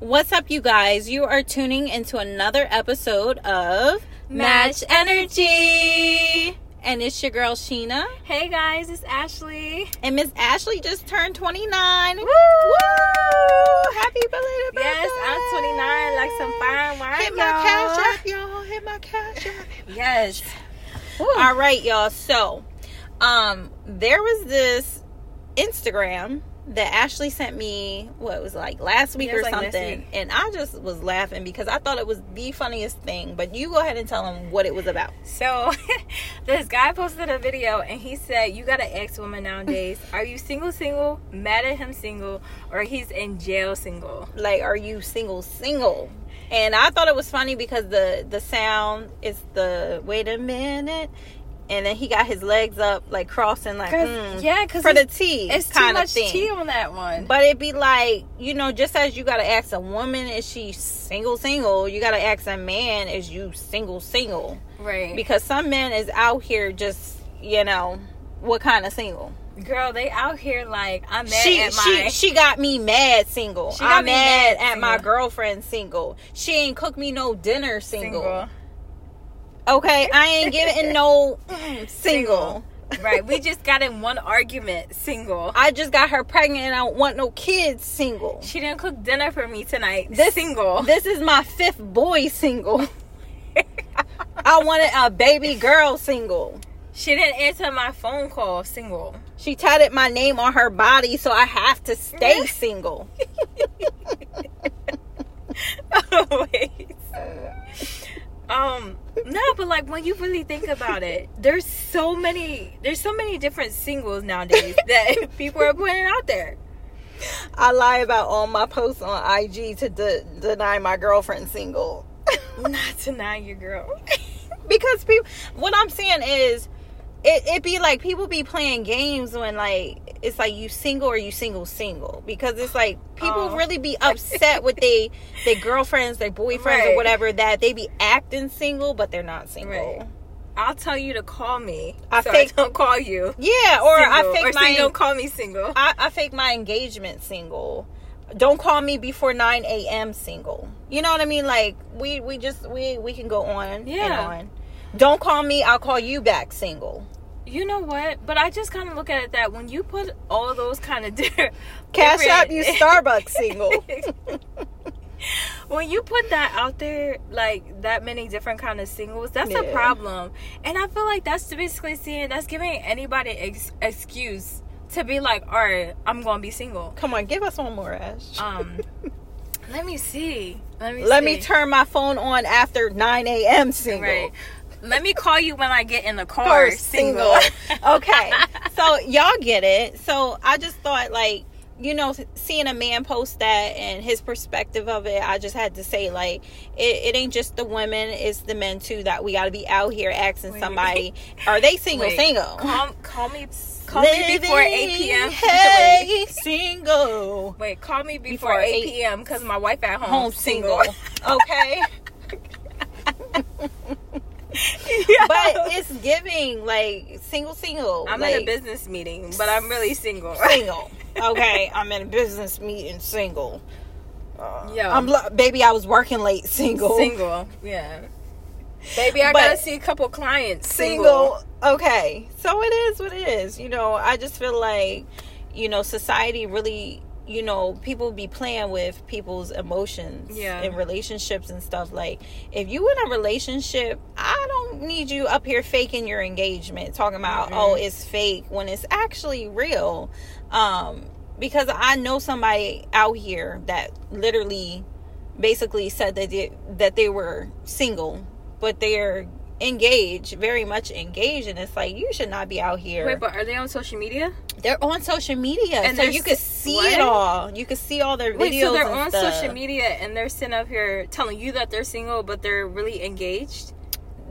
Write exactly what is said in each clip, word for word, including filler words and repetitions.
What's up, you guys? You are tuning into another episode of Match Energy. And it's your girl, Sheena. Hey, guys, it's Ashley. And Miss Ashley just turned twenty-nine. Woo! Woo! Happy belated birthday. Yes, I'm twenty-nine, like some fine wine, Hit my y'all. cash app, y'all. Hit my cash app. Yes. Woo. All right, y'all. So, um, there was this Instagram that Ashley sent me, what it was like last week yeah, or like something, week. And I just was laughing because I thought it was the funniest thing. But you go ahead and tell them what it was about. So, this guy posted a video and he said, "You got an ex woman nowadays. Are you single, single, mad at him, single, or he's in jail, single? Like, are you single, single?" And I thought it was funny because the the sound is the wait a minute. And then he got his legs up, like, crossing, like, Cause, mm, yeah, cause for the tea it's kind of thing. It's too much tea on that one. But it'd be like, you know, just as you got to ask a woman, is she single, single, you got to ask a man, is you single, single? Right. Because some men is out here just, you know, what kind of single? Girl, they out here like, I'm mad she, at my... She, she got me mad single. She got I'm mad, mad at single. My girlfriend single. She ain't cook me no dinner single. single. Okay, I ain't giving no mm, single. single. Right, we just got in one argument single. I just got her pregnant and I don't want no kids single. She didn't cook dinner for me tonight. This single. This is my fifth boy single. I wanted a baby girl single. She didn't answer my phone call single. She tatted my name on her body, so I have to stay single. Always. Um, no, but like when you really think about it, there's so many, there's so many different singles nowadays that people are putting out there. I lie about all my posts on I G to de- deny my girlfriend single. Not deny your girl. Because people, what I'm saying is, it, it be like people be playing games when like, it's like you single or you single single because it's like people oh. really be upset with they their girlfriends, their boyfriends right. or whatever that they be acting single but they're not single. Right. I'll tell you to call me. I so fake I don't call you. Yeah, or single. I fake or my so don't call me single. I, I fake my engagement single. Don't call me before nine a.m. single. You know what I mean? Like we we just we we can go on yeah. and on. Don't call me. I'll call you back single. You know what? But I just kind of look at it that when you put all those kind of different... Cash App, you Starbucks single. When you put that out there, like, that many different kind of singles, that's yeah. a problem. And I feel like that's basically seeing... That's giving anybody ex- excuse to be like, all right, I'm going to be single. Come on, give us one more, Ash. Um, let me see. Let me Let see. me turn my phone on after nine a.m. single. Right. Let me call you when I get in the car. car single. single. Okay. So, y'all get it. So, I just thought, like, you know, seeing a man post that and his perspective of it, I just had to say, like, it, it ain't just the women. It's the men, too, that we got to be out here asking Wait. somebody, are they single, Wait. single? Call, call me call Living, me before eight p.m. Hey, single. Wait, call me before, before eight p.m. because my wife at home, home single. single. Okay? Yeah. But it's giving like single single. I'm like, in a business meeting, but I'm really single. Single. Okay, I'm in a business meeting single. Uh, yeah. I'm lo- baby I was working late single. Single. Yeah. Baby I but gotta see a couple clients single. single. Okay. So it is what it is. You know, I just feel like, you know, society really, you know, people be playing with people's emotions yeah. in relationships and stuff. Like, if you in a relationship, I don't need you up here faking your engagement, talking about, mm-hmm. oh, it's fake, when it's actually real. Um, because I know somebody out here that literally basically said that they, that they were single, but they're engaged, very much engaged, and it's like, you should not be out here. Wait, but are they on social media? They're on social media, and so you can see what? it all. You can see all their videos. Wait, so they're and on stuff. social media, and they're sitting up here telling you that they're single, but they're really engaged.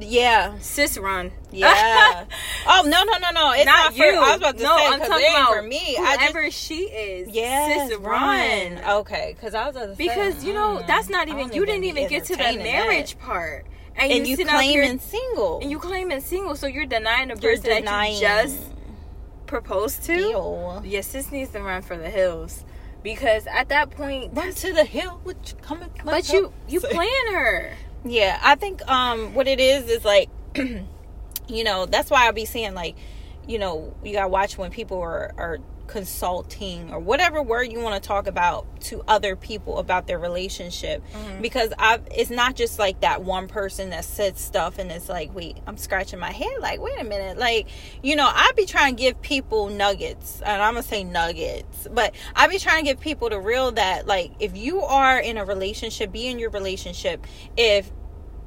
Yeah, sis, run. Yeah. oh no no no no! It's not, not you. For, I was about to no, say I'm talking about for me. Whoever I just, she is, yeah, sis, run. run. Okay, because I was about to say, because you know mm, that's not even you didn't even get to the marriage that. part. And, and you, you claiming single. And you claiming single, so you're denying a person you're denying that you just proposed to? Ew. Your sis needs to run for the hills. because at that point, run to the hill, which coming. But you you so. Plan her. Yeah, I think um what it is is like, you know, that's why I'll be saying, like, you know, you gotta watch when people are are consulting or whatever word you want to talk about to other people about their relationship, mm-hmm. because I it's not just like that one person that said stuff and it's like, wait, I'm scratching my head, like, wait a minute, like, you know, I be trying to give people nuggets, and I'm gonna say nuggets, but I be trying to give people the real that, like, if you are in a relationship, be in your relationship. If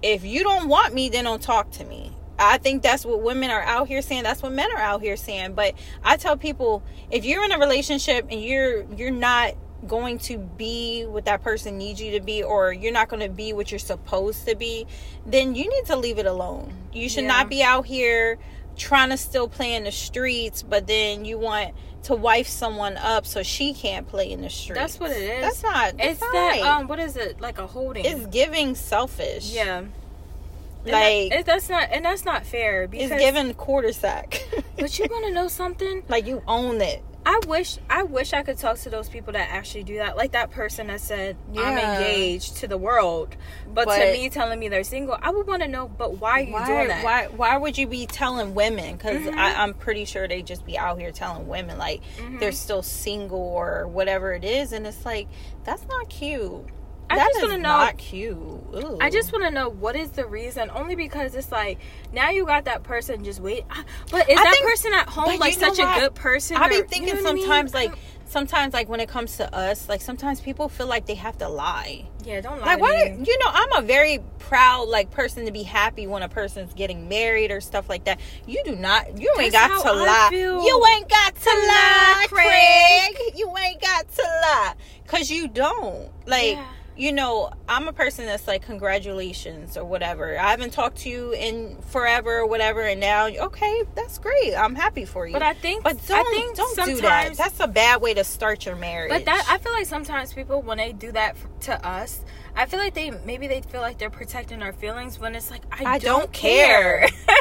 if you don't want me, then don't talk to me. I think that's what women are out here saying. That's what men are out here saying. But I tell people, if you're in a relationship and you're you're not going to be what that person needs you to be, or you're not going to be what you're supposed to be, then you need to leave it alone. You should yeah. not be out here trying to still play in the streets, but then you want to wife someone up so she can't play in the streets. That's what it is. That's not. That's it's not that. Right. Um. What is it? Like a holding. It's giving selfish. Yeah. Like, and that, that's not and that's not fair. Because it's given quarter sack. But you want to know something? Like, you own it. I wish I wish I could talk to those people that actually do that. Like that person that said, yeah. I'm engaged to the world, but, but to me telling me they're single, I would want to know. But why are you why, doing that? Why Why would you be telling women? Because mm-hmm. I'm pretty sure they just be out here telling women like mm-hmm. they're still single or whatever it is, and it's like, that's not cute. I that just want to know. Not cute. Ooh. I just want to know what is the reason. Only because it's like, now you got that person just wait. But is I that think, person at home like such a good person? I or, be thinking you know sometimes I mean? like sometimes like when it comes to us, like sometimes people feel like they have to lie. Yeah, don't lie. Like, why? You. you know, I'm a very proud like person to be happy when a person's getting married or stuff like that. You do not. You That's ain't got to I lie. Feel. You ain't got to, to lie, Craig. Craig. You ain't got to lie, cause you don't like. Yeah. You know, I'm a person that's like, congratulations or whatever. I haven't talked to you in forever or whatever, and now, okay, that's great. I'm happy for you. But I think, but don't, I think don't sometimes, do that. That's a bad way to start your marriage. But that I feel like sometimes people, when they do that to us, I feel like they maybe they feel like they're protecting our feelings when it's like, I, I don't, don't care. care.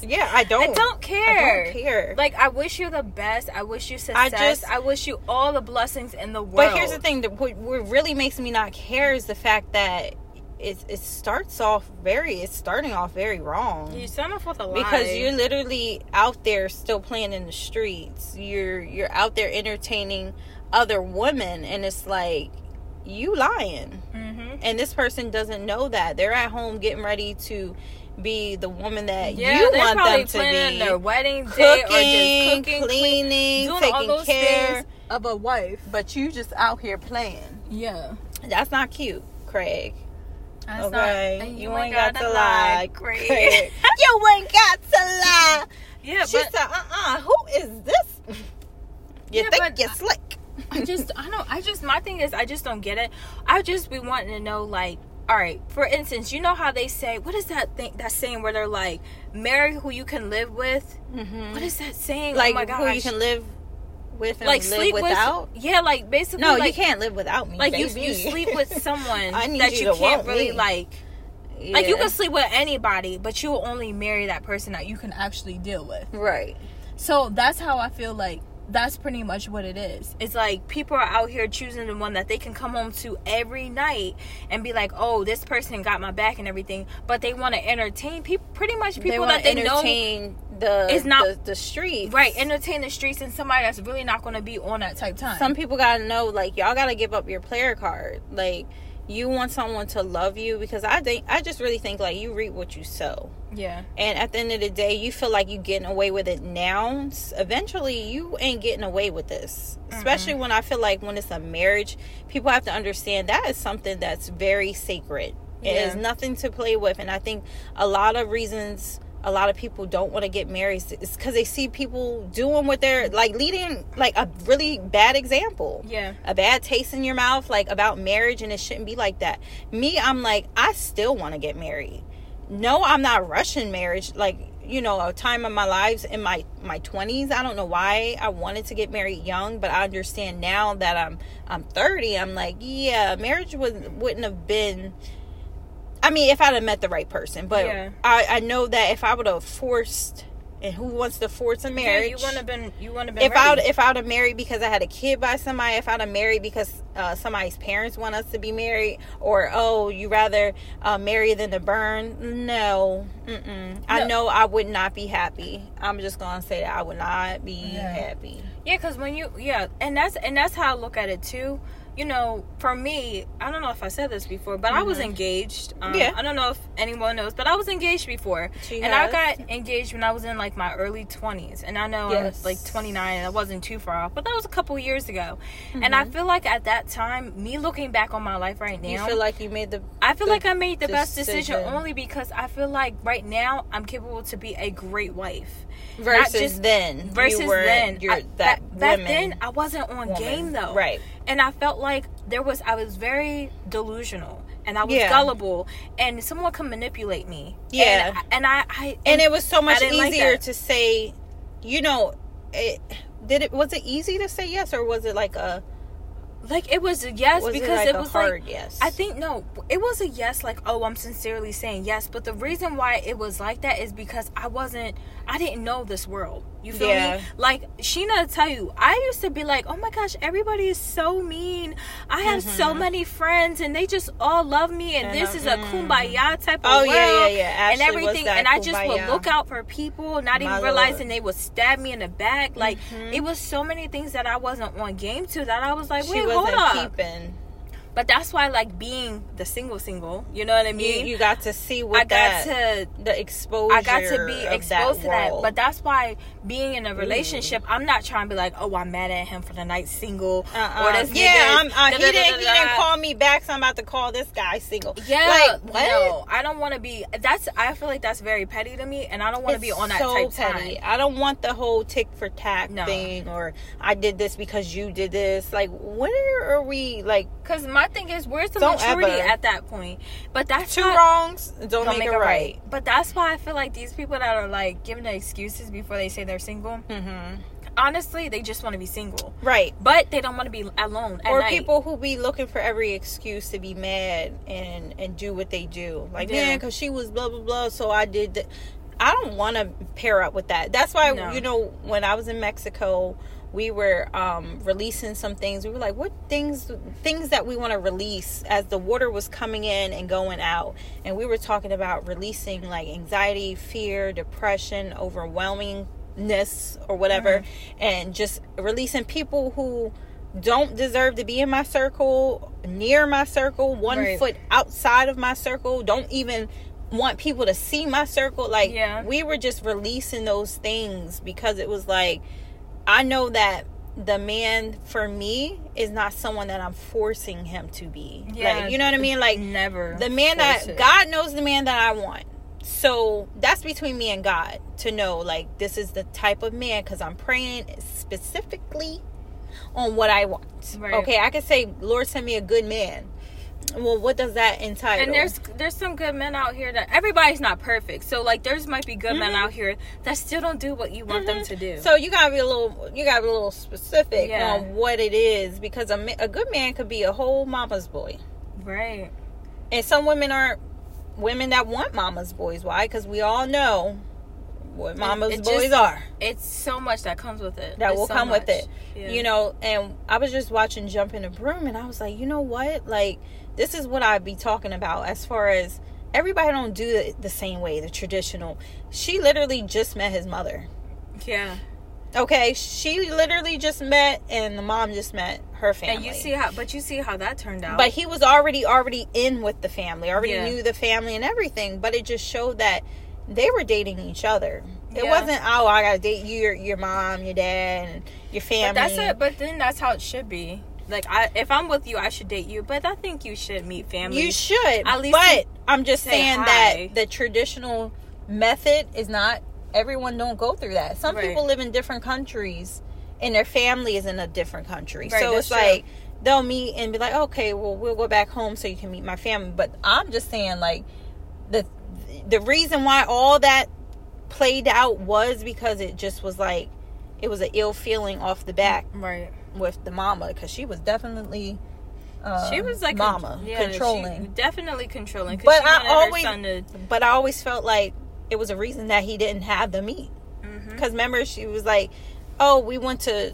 Yeah, I don't. I don't care. I don't care. Like, I wish you the best. I wish you success. I just, I wish you all the blessings in the world. But here's the thing: that what really makes me not care is the fact that it it starts off very. It's starting off very wrong. You start off with a lie because you're literally out there still playing in the streets. You're you're out there entertaining other women, and it's like, you lying. Mm-hmm. And this person doesn't know that. They're at home getting ready to be the woman that yeah, you want them to be. Their wedding cooking, day or just cooking, cleaning, cleaning taking care of a wife, but you just out here playing. Yeah, that's not cute, Craig. That's okay, not, you, you ain't got, got to lie, lie Craig. Craig. You ain't got to lie. Yeah, she but, said, "Uh, uh-uh, uh, who is this? You yeah, think you're slick?" I just, I don't. I just, my thing is, I just don't get it. I just be wanting to know, like. All right, for instance, you know how they say, what is that thing, that saying where they're like, marry who you can live with? Mm-hmm. What is that saying? Like, oh my gosh. Who you can live with and like live sleep without? With, yeah, like, basically. No, like, you can't live without me, Like, baby. You, you sleep with someone that you, you can't really, me. like, yeah. like, you can sleep with anybody, but you will only marry that person that you can actually deal with. Right. So, that's how I feel like. That's pretty much what it is. It's like people are out here choosing the one that they can come home to every night and be like, oh, this person got my back and everything. But they want to entertain people, pretty much people they that they know the, is not the, the streets. Right, entertain the streets and somebody that's really not going to be on that type time. Some people got to know, like, y'all got to give up your player card. Like, you want someone to love you because I think I just really think, like, you reap what you sow. Yeah. And at the end of the day, you feel like you getting away with it now. Eventually, you ain't getting away with this. Mm-hmm. Especially when I feel like when it's a marriage, people have to understand that is something that's very sacred. Yeah. It is nothing to play with. And I think a lot of reasons a lot of people don't want to get married is because they see people doing what they're, like, leading, like, a really bad example. Yeah. A bad taste in your mouth, like, about marriage, and it shouldn't be like that. Me, I'm like, I still want to get married. No, I'm not rushing marriage. Like, you know, a time in my lives in my, my twenties, I don't know why I wanted to get married young, but I understand now that I'm I'm thirty, I'm like, yeah, marriage was, wouldn't have been... I mean, if I'd have met the right person. But yeah. I, I know that if I would have forced and who wants to force a marriage? Yeah, you wouldn't have been. You wouldn't have been. If ready. I'd if I'd have married because I had a kid by somebody, if I'd have married because uh, somebody's parents want us to be married, or oh, you rather uh, marry than to burn. No, mm-mm. No, I know I would not be happy. I'm just gonna say that I would not be yeah. happy. Yeah, because when you yeah, and that's and that's how I look at it too. You know, for me, I don't know if I said this before, but mm-hmm. I was engaged. Um, yeah. I don't know if anyone knows, but I was engaged before. She and has. I got engaged when I was in, like, my early twenties. And I know yes. I was, like, twenty-nine. I wasn't too far off. But that was a couple years ago. Mm-hmm. And I feel like at that time, me looking back on my life right now. You feel like you made the I feel the, like I made the decision. best decision only because I feel like right now I'm capable to be a great wife. Versus Not just, then. Versus you were, then. You're I, that woman, back then, I wasn't on woman. game, though. Right. And I felt like there was, I was very delusional and I was yeah. gullible and someone could manipulate me. Yeah. And, and I, I and, and it was so much easier like to say, you know, it, did it, was it easy to say yes? Or was it like a, like it was a yes was because it, like it was hard like, yes. I think, no, it was a yes. Like, oh, I'm sincerely saying yes. But the reason why it was like that is because I wasn't, I didn't know this world. You feel yeah. me? Like, Sheena will tell you, I used to be like, oh my gosh, everybody is so mean. I have mm-hmm. so many friends, and they just all love me, and, and this I'm, is a kumbaya type of oh, world. Yeah, yeah, yeah. Ashley and everything, and I kumbaya. just would look out for people, not my even Lord. realizing they would stab me in the back. Like, mm-hmm. it was so many things that I wasn't on game to that I was like, wait, hold up. Keeping. But that's why, like, being the single single, you know what I mean? You, you got to see what I got that, to the exposure. I got to be exposed that to world. that. But that's why being in a relationship, mm. I'm not trying to be like, oh, I'm mad at him for the night single. Uh-uh. Or this yeah, nigga. Yeah, uh, he didn't he didn't call me back, so I'm about to call this guy single. Yeah, like, what? No, I don't want to be. That's. I feel like that's very petty to me, and I don't want to be on that so type petty. Time. I don't want the whole tick for tack no. thing, or I did this because you did this. Like, where are we? Like, because my thing is, where's the don't maturity ever. at that point? But that's two not, wrongs don't, don't make, make it right. right. But that's why I feel like these people that are like giving the excuses before they say they're single. Mm-hmm. Honestly, they just want to be single, right? But they don't want to be alone. At or night. People who be looking for every excuse to be mad and and do what they do, like yeah. man, because she was blah blah blah, so I did. Th- I don't want to pair up with that. That's why no. you know when I was in Mexico. We were um, releasing some things. We were like, what things things that we want to release as the water was coming in and going out. And we were talking about releasing like anxiety, fear, depression, overwhelmingness or whatever. Mm-hmm. And just releasing people who don't deserve to be in my circle, near my circle, one right. foot outside of my circle, don't even want people to see my circle. Like yeah. we were just releasing those things because it was like, I know that the man for me is not someone that I'm forcing him to be. Yeah, like, you know what I mean? Like never. The man that it. God knows the man that I want. So that's between me and God to know like this is the type of man because I'm praying specifically on what I want. Right. Okay, I can say, Lord, send me a good man. Well, what does that entitle? And there's there's some good men out here that everybody's not perfect. So like there's might be good mm-hmm. men out here that still don't do what you want mm-hmm. them to do. So you gotta be a little you gotta be a little specific yeah. on what it is because a a good man could be a whole mama's boy, right? And some women aren't women that want mama's boys. Why? Because we all know what mama's it, it boys just, are. It's so much that comes with it. That it's will so come much. with it, yeah. you know. And I was just watching Jump in a Broom, and I was like, you know what, like. This is what I'd be talking about as far as everybody don't do it the same way, the traditional. She literally just met his mother. Yeah. Okay. She literally just met and the mom just met her family. And you see how, but you see how that turned out. But he was already, already in with the family, already yeah. knew the family and everything. But it just showed that they were dating each other. It yeah. wasn't, oh, I got to date your, your mom, your dad, and your family. But that's it. But then that's how it should be. Like, I, if I'm with you, I should date you. But I think you should meet family. You should. At least but I'm just saying hi. that the traditional method is not... Everyone don't go through that. Some right. people live in different countries. And their family is in a different country. Right, so it's true. Like, they'll meet and be like, okay, well, we'll go back home so you can meet my family. But I'm just saying, like, the the reason why all that played out was because it just was like... It was an ill feeling off the back. Right. With the mama, because she was definitely um, she was like mama a, yeah, controlling, she definitely controlling. But she I always, to... but I always felt like it was a reason that he didn't have the meat. Mm. Because remember, she was like, oh, we went to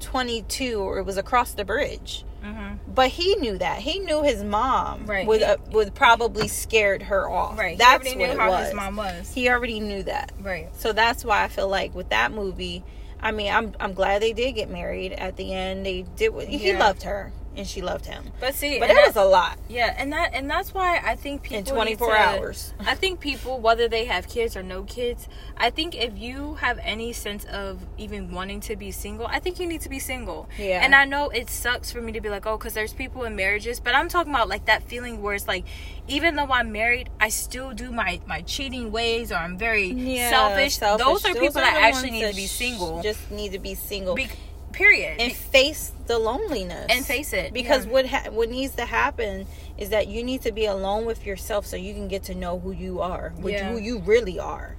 twenty-two, or it was across the bridge. Mm-hmm. But he knew that. He knew his mom right. would uh, would probably scared her off. Right. That's he already what knew it how was. His mom was. He already knew that. Right. So that's why I feel like with that movie, I mean, I'm I'm glad they did get married at the end. They did. What, yeah. He loved her and she loved him. But see, but it was a lot. Yeah, and that and that's why I think people in twenty-four to, hours. I think people, whether they have kids or no kids, I think if you have any sense of even wanting to be single, I think you need to be single. Yeah. And I know it sucks for me to be like, oh, because there's people in marriages, but I'm talking about like that feeling where it's like, even though I'm married, I still do my, my cheating ways, or I'm very yeah, selfish. selfish. Those are Those people are that actually need that to be single. Just need to be single. Be- Period. And face the loneliness. And face it. Because yeah. what ha- what needs to happen is that you need to be alone with yourself so you can get to know who you are. Which yeah. Who you really are.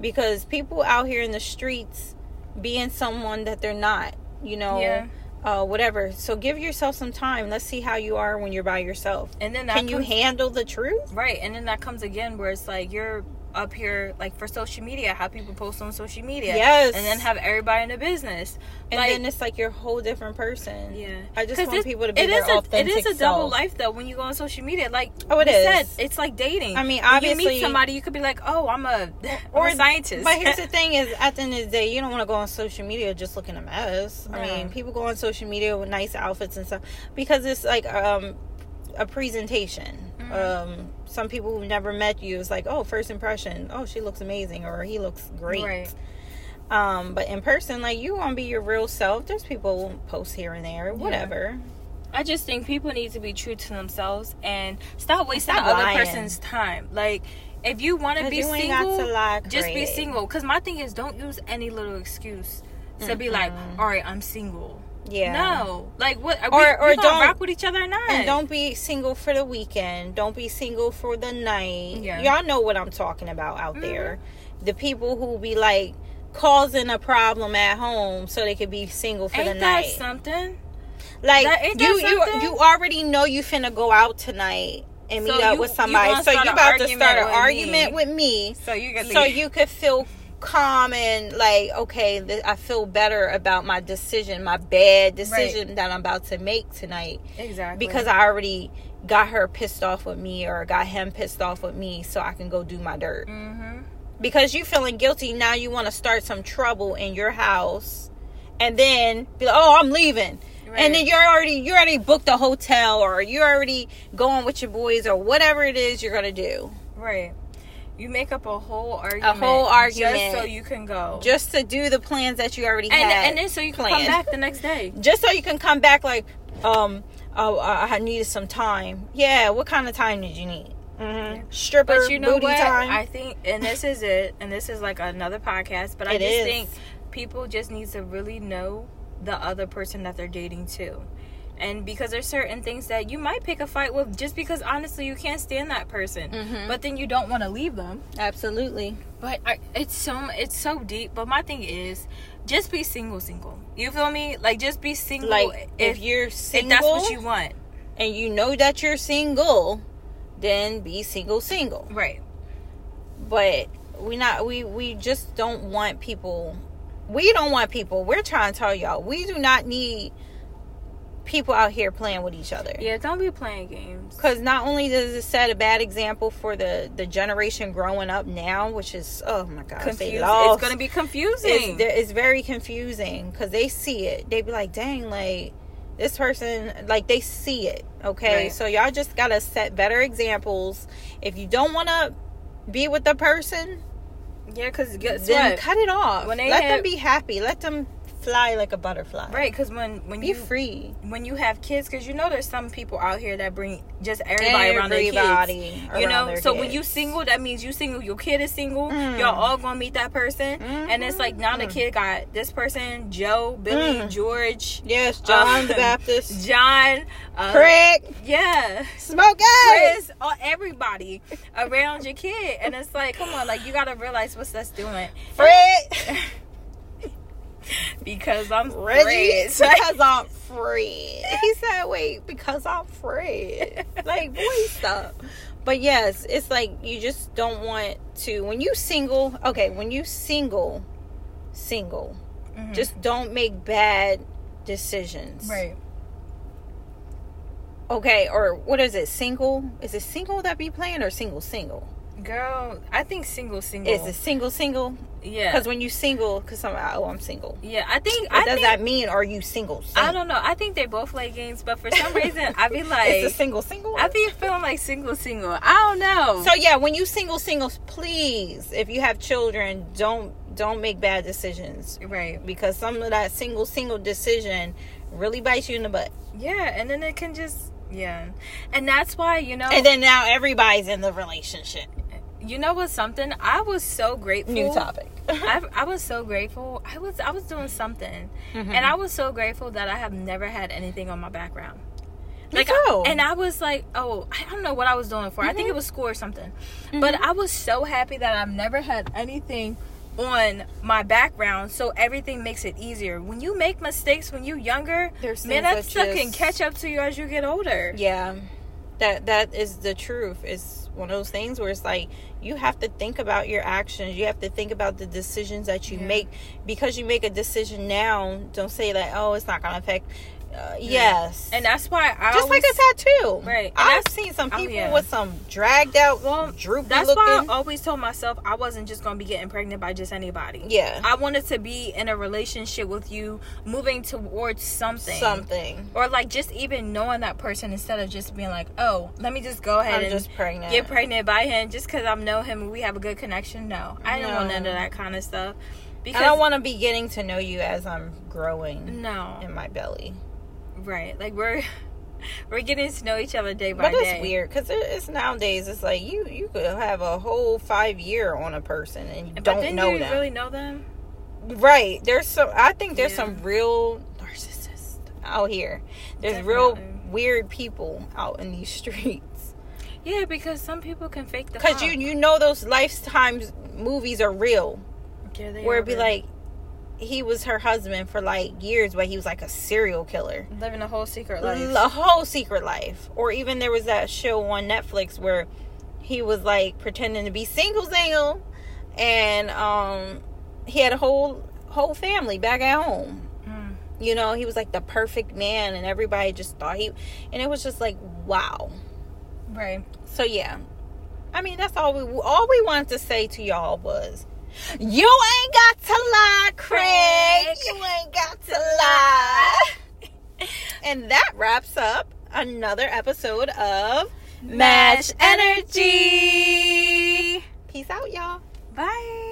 Because people out here in the streets being someone that they're not. You know. Yeah. Uh, whatever. So give yourself some time. Let's see how you are when you're by yourself. And then that Can comes, you handle the truth? Right. And then that comes again where it's like you're up here like for social media, how people post on social media, yes, and then have everybody in the business, and like, then it's like you're a whole different person. Yeah, I just want people to be their a, authentic self. It is a double life though when you go on social media, like oh, it is. Said, it's like dating. I mean, obviously, when you meet somebody, you could be like, oh, I'm a or I'm a scientist. But here's the thing: is at the end of the day, you don't want to go on social media just looking a mess. No. I mean, people go on social media with nice outfits and stuff because it's like um a presentation. Um, some people who've never met you, it's like, oh, first impression. Oh, she looks amazing, or he looks great. Right. Um, but in person, like, you want to be your real self. There's people who post here and there, whatever. Yeah. I just think people need to be true to themselves and stop wasting stop the lying. Other person's time. Like, if you want to be single, lie, just be single. Because my thing is, don't use any little excuse to mm-hmm. be like, all right, I'm single. Yeah. No. Like, what? Are we, or or we don't rock with each other or not? And don't be single for the weekend. Don't be single for the night. Yeah. Y'all know what I'm talking about out mm-hmm. there. The people who be like causing a problem at home so they could be single for ain't the night. Ain't that something? Like that, ain't you, that something? you, you already know you finna go out tonight and meet so up you, with somebody. You so you about to start an argument with me. So you can so you could feel. Calm and like, okay, th- I feel better about my decision, my bad decision right. that I'm about to make tonight. Exactly. Because I already got her pissed off with me, or got him pissed off with me, so I can go do my dirt. Mm-hmm. Because you feeling guilty now, you want to start some trouble in your house, and then be like, oh, I'm leaving. Right. And then you're already you already booked a hotel, or you're already going with your boys, or whatever it is you're gonna do. Right. You make up a whole argument. A whole argument. Just so you can go. Just to do the plans that you already and, had. And then so you can planned. Come back the next day. Just so you can come back like, um, oh, I needed some time. Yeah, what kind of time did you need? Mm-hmm. Stripper, but you know booty what? Time. I think, and this is it, and this is like another podcast, but I it just is. think people just need to really know the other person that they're dating too. And because there's certain things that you might pick a fight with just because, honestly, you can't stand that person. Mm-hmm. But then you don't want to leave them. Absolutely. But I, it's so it's so deep. But my thing is, just be single, single. You feel me? Like, just be single. Like, if, if you're single. If that's what you want. And you know that you're single, then be single, single. Right. But we not we, we just don't want people. We don't want people. We're trying to tell y'all. We do not need people out here playing with each other. Yeah, don't be playing games. Because not only does it set a bad example for the, the generation growing up now, which is, oh my God, confusing. It's going to be confusing. It's, it's very confusing because they see it. They be like, dang, like, this person, like, they see it, okay? Right. So y'all just got to set better examples. If you don't want to be with the person, yeah, because then what? Cut it off. When they Let have- them be happy. Let them fly like a butterfly. Right, because when, when be you... Be free. When you have kids, because you know there's some people out here that bring just everybody, everybody around their kids. Everybody You know? So kids. When you single, that means you single. Your kid is single. Mm. Y'all all gonna meet that person. Mm-hmm. And it's like, now mm. the kid got this person, Joe, Billy, mm. George. Yes, John um, the Baptist. John. Uh, Craig. Yeah. Smoke Chris. All, everybody around your kid. And it's like, come on, like, you gotta realize what's that's doing. Fred. Because I'm Reggie. Fred. Because I'm Fred. He said, wait, because I'm Fred. Like, boy, stop. But yes, it's like you just don't want to. When you single, okay, when you single, single. Mm-hmm. Just don't make bad decisions. Right. Okay, or what is it? Single? Is it single that be playing or single single? Girl, I think single single. Is it single single? Yeah. Because when you single, because I'm oh I'm single. Yeah, I think. What I does think, that mean? Are you single, single? I don't know. I think they both play games, but for some reason I be like it's a single single. I be feeling like single single. I don't know. So yeah, when you single singles, please, if you have children, don't don't make bad decisions. Right. Because some of that single single decision really bites you in the butt. Yeah, and then it can just yeah, and that's why you know. And then now everybody's in the relationship. You know what's something? I was so grateful. New topic. I, I was so grateful. I was I was doing something. Mm-hmm. And I was so grateful that I have never had anything on my background. Like, I, and I was like, oh, I don't know what I was doing for. Mm-hmm. I think it was school or something. Mm-hmm. But I was so happy that I've never had anything on my background, so everything makes it easier. When you make mistakes when you're younger, there's man, that stuff just... can catch up to you as you get older. Yeah. That that is the truth. It's one of those things where it's like you have to think about your actions. You have to think about the decisions that you yeah. make, because you make a decision now. Don't say that. Oh, it's not gonna affect. Uh, yeah. Yes, and that's why I just always, like a tattoo. Right. And I've seen some people oh, yeah. with some dragged out, well, droopy. That's looking. Why I always told myself I wasn't just gonna be getting pregnant by just anybody. Yeah. I wanted to be in a relationship with you, moving towards something, something, or like just even knowing that person instead of just being like, oh, let me just go ahead I'm and just pregnant. Get pregnant by him just because I know him and we have a good connection. No, I no. don't want none of that kind of stuff. Because I don't want to be getting to know you as I'm growing. No. In my belly. Right, like we're we're getting to know each other day by day. But it's weird because it's nowadays. It's like you you could have a whole five year on a person and you but don't know you them. Really know them, right? There's some. I think there's yeah. some real narcissists out here. There's Definitely. real weird people out in these streets. Yeah, because some people can fake the. Because you you know those Lifetime movies are real. Yeah, they where it'd be real. Like. He was her husband for like years, but he was like a serial killer, living a whole secret life. A whole secret life. Or even there was that show on Netflix where he was like pretending to be single single, and um he had a whole whole family back at home. Mm. You know, he was like the perfect man, and everybody just thought he. And it was just like, wow. Right. So yeah, I mean that's all we all we wanted to say to y'all was. You ain't got to lie, Craig. You ain't got to lie. And that wraps up another episode of Match Energy. Peace out, y'all. Bye.